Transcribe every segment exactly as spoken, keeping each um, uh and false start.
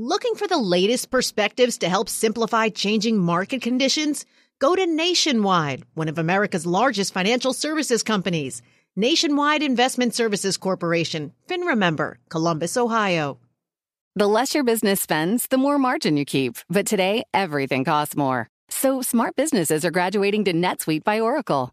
Looking for the latest perspectives to help simplify changing market conditions? Go to Nationwide, one of America's largest financial services companies. Nationwide Investment Services Corporation, FINRA member, Columbus, Ohio. The less your business spends, the more margin you keep. But today, everything costs more. So smart businesses are graduating to NetSuite by Oracle.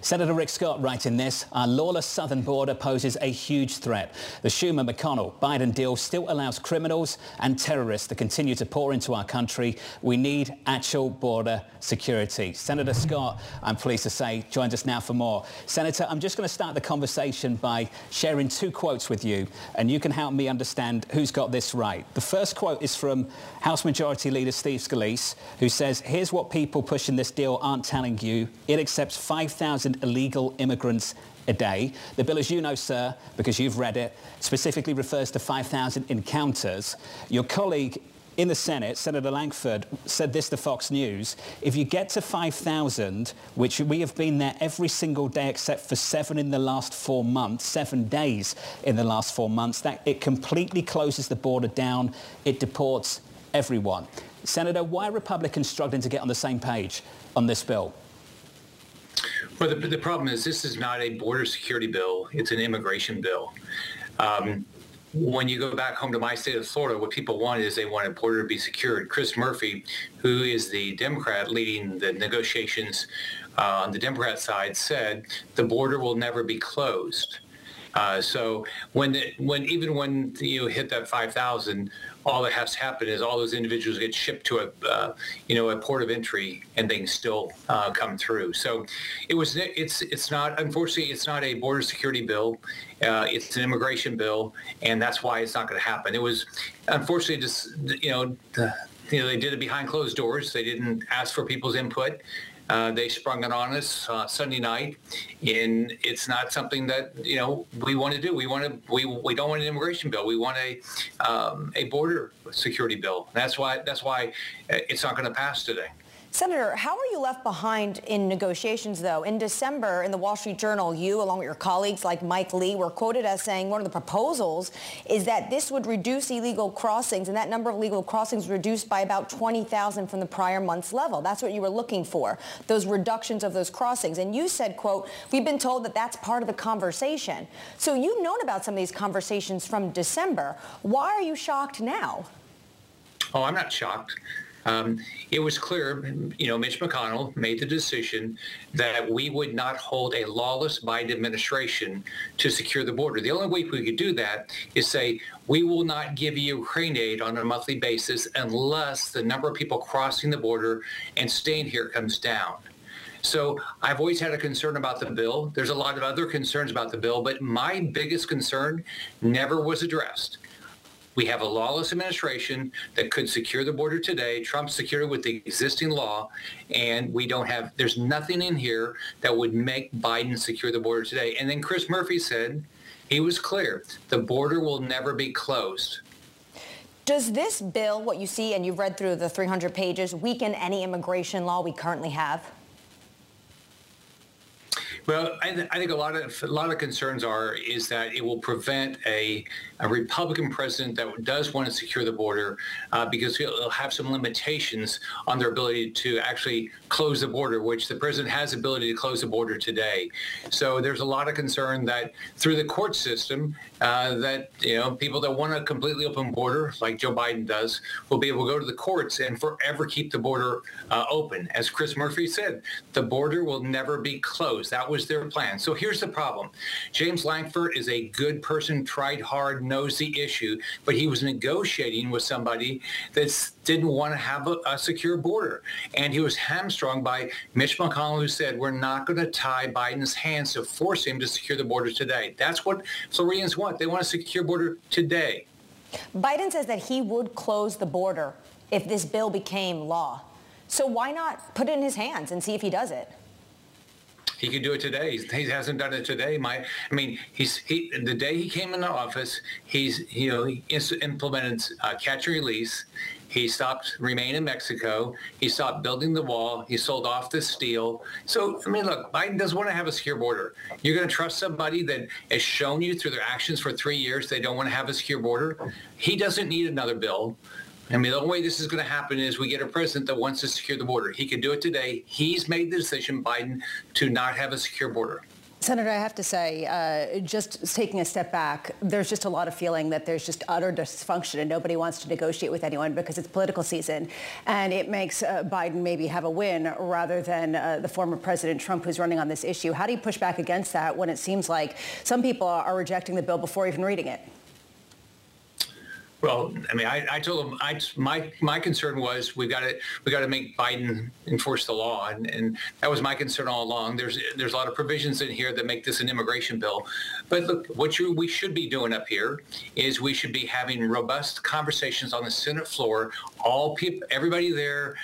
Senator Rick Scott writing this, our lawless southern border poses a huge threat. The Schumer-McConnell-Biden deal still allows criminals and terrorists to continue to pour into our country. We need actual border security. Senator Scott, I'm pleased to say, joins us now for more. Senator, I'm just going to start the conversation by sharing two quotes with you, and you can help me understand who's got this right. The first quote is from House Majority Leader Steve Scalise, who says, here's what people pushing this deal aren't telling you. It accepts five thousand illegal immigrants a day. The bill, as you know, sir, because you've read it, specifically refers to five thousand encounters. Your colleague in the Senate, Senator Lankford, said this to Fox News, if you get to five thousand, which we have been there every single day except for seven in the last four months, seven days in the last four months, that it completely closes the border down. It deports everyone. Senator, why are Republicans struggling to get on the same page on this bill? Well, the, the problem is this is not a border security bill. It's an immigration bill. Um, when you go back home to my state of Florida, what people want is they want a border to be secured. Chris Murphy, who is the Democrat leading the negotiations uh, on the Democrat side, said the border will never be closed. Uh, so when the, when even when you hit that five thousand, all that has to happen is all those individuals get shipped to a uh, you know a port of entry and they can still uh, come through. So it was it's it's not unfortunately it's not a border security bill, uh, it's an immigration bill, and that's why it's not going to happen. It was unfortunately just you know you know they did it behind closed doors. They didn't ask for people's input. Uh, they sprung it on us uh, Sunday night, and it's not something that you know we want to do. We want to we we don't want an immigration bill. We want a um, a border security bill. And that's why that's why it's not going to pass today. Senator, how are you left behind in negotiations, though? In December, in the Wall Street Journal, you, along with your colleagues like Mike Lee, were quoted as saying one of the proposals is that this would reduce illegal crossings, and that number of illegal crossings reduced by about twenty thousand from the prior month's level. That's what you were looking for, those reductions of those crossings. And you said, quote, we've been told that that's part of the conversation. So you've known about some of these conversations from December. Why are you shocked now? Oh, I'm not shocked. Um, it was clear, you know, Mitch McConnell made the decision that we would not hold a lawless Biden administration to secure the border. The only way we could do that is say, we will not give you Ukraine aid on a monthly basis unless the number of people crossing the border and staying here comes down. So I've always had a concern about the bill. There's a lot of other concerns about the bill, but my biggest concern never was addressed. We have a lawless administration that could secure the border today. Trump secured it with the existing law, and we don't have, there's nothing in here that would make Biden secure the border today. And then Chris Murphy said, he was clear, the border will never be closed. Does this bill, what you see, and you've read through the three hundred pages, weaken any immigration law we currently have? Well, I, th- I think a lot of a lot of concerns are is that it will prevent a, a Republican president that does want to secure the border uh, because it'll have some limitations on their ability to actually close the border, which the president has the ability to close the border today. So there's a lot of concern that through the court system uh, that, you know, people that want a completely open border like Joe Biden does will be able to go to the courts and forever keep the border uh, open. As Chris Murphy said, the border will never be closed. That was their plan. So here's the problem. James Lankford is a good person, tried hard, knows the issue, but he was negotiating with somebody that didn't want to have a, a secure border. And he was hamstrung by Mitch McConnell, who said, we're not going to tie Biden's hands to force him to secure the border today. That's what Floridians want. They want a secure border today. Biden says that he would close the border if this bill became law. So why not put it in his hands and see if he does it? He could do it today. He hasn't done it today. My, I mean, he's he, the day he came into office, he's you know he implemented uh, catch and release. He stopped remain in Mexico. He stopped building the wall. He sold off the steel. So, I mean, look, Biden doesn't want to have a secure border. You're going to trust somebody that has shown you through their actions for three years they don't want to have a secure border? He doesn't need another bill. I mean, the only way this is going to happen is we get a president that wants to secure the border. He could do it today. He's made the decision, Biden, to not have a secure border. Senator, I have to say, uh, just taking a step back, there's just a lot of feeling that there's just utter dysfunction and nobody wants to negotiate with anyone because it's political season. And it makes uh, Biden maybe have a win rather than uh, the former President Trump who's running on this issue. How do you push back against that when it seems like some people are rejecting the bill before even reading it? Well, I mean, I, I told him I, my my concern was we got to we got to make Biden enforce the law, and, and that was my concern all along. There's there's a lot of provisions in here that make this an immigration bill, but look, what you we should be doing up here is we should be having robust conversations on the Senate floor. All people, everybody there,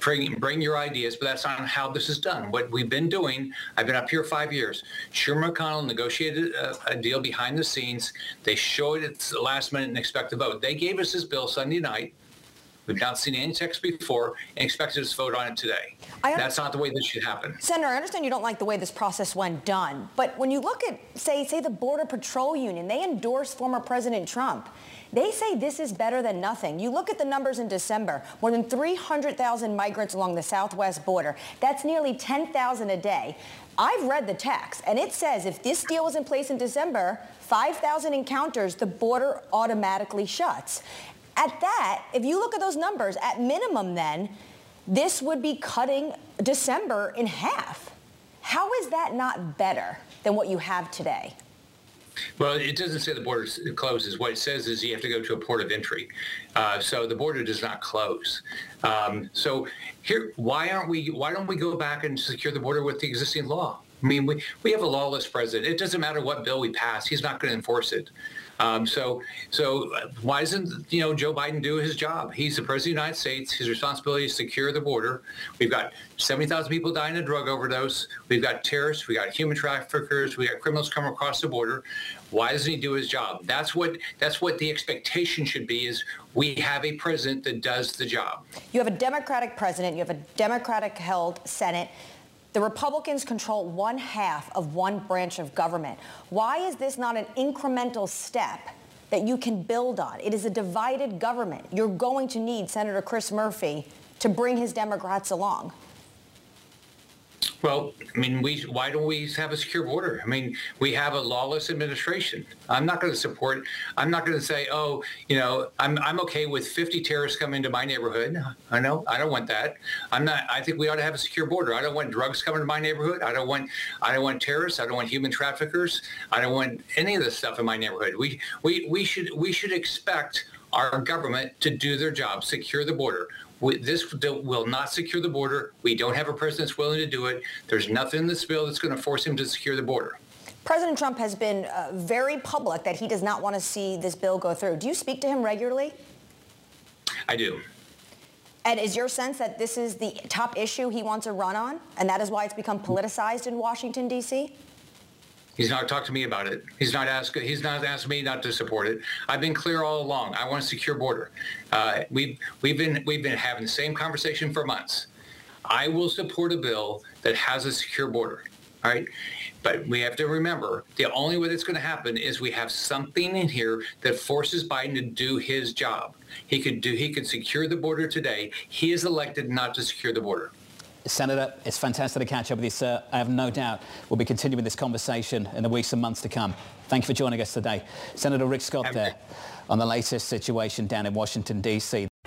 bring bring your ideas, but that's not how this is done. What we've been doing, I've been up here five years. Schumer McConnell negotiated a, a deal behind the scenes. They showed it at the last minute and expected. Vote. They gave us this bill Sunday night. We've not seen any text before and expected us to vote on it today. That's not the way this should happen. Senator, I understand you don't like the way this process went done, but when you look at, say, say the Border Patrol Union, they endorsed former President Trump. They say this is better than nothing. You look at the numbers in December, more than three hundred thousand migrants along the southwest border. That's nearly ten thousand a day. I've read the text, and it says if this deal was in place in December, five thousand encounters, the border automatically shuts. At that, if you look at those numbers, at minimum then, this would be cutting December in half. How is that not better than what you have today? Well, it doesn't say the border closes. What it says is you have to go to a port of entry. Uh, so the border does not close. Um, so here, why aren't we? Why don't we go back and secure the border with the existing law? I mean, we, we have a lawless president. It doesn't matter what bill we pass. He's not going to enforce it. Um, so so why doesn't, you know, Joe Biden do his job? He's the president of the United States. His responsibility is to secure the border. We've got seventy thousand people dying of drug overdose. We've got terrorists. We've got human traffickers. We've got criminals coming across the border. Why doesn't he do his job? That's what that's what the expectation should be, is we have a president that does the job. You have a Democratic president. You have a Democratic-held Senate. The Republicans control one half of one branch of government. Why is this not an incremental step that you can build on? It is a divided government. You're going to need Senator Chris Murphy to bring his Democrats along. Well, I mean, we, why don't we have a secure border? I mean, we have a lawless administration. I'm not going to support, I'm not going to say, oh, you know, I'm, I'm okay with fifty terrorists coming into my neighborhood. I know, I don't want that. I'm not, I think we ought to have a secure border. I don't want drugs coming to my neighborhood. I don't want, I don't want terrorists. I don't want human traffickers. I don't want any of this stuff in my neighborhood. We, we, we should, we should expect our government to do their job, secure the border. We, this will not secure the border. We don't have a president that's willing to do it. There's nothing in this bill that's going to force him to secure the border. President Trump has been uh, very public that he does not want to see this bill go through. Do you speak to him regularly? I do. And is your sense that this is the top issue he wants to run on, and that is why it's become politicized in Washington, D C? He's not talked to me about it. He's not asked. He's not asked me not to support it. I've been clear all along. I want a secure border. Uh, we've we've been we've been having the same conversation for months. I will support a bill that has a secure border. All right, but we have to remember the only way that's going to happen is we have something in here that forces Biden to do his job. He could do. He could secure the border today. He is elected not to secure the border. Senator, it's fantastic to catch up with you, sir. I have no doubt we'll be continuing this conversation in the weeks and months to come. Thank you for joining us today. Senator Rick Scott there on the latest situation down in Washington, D C.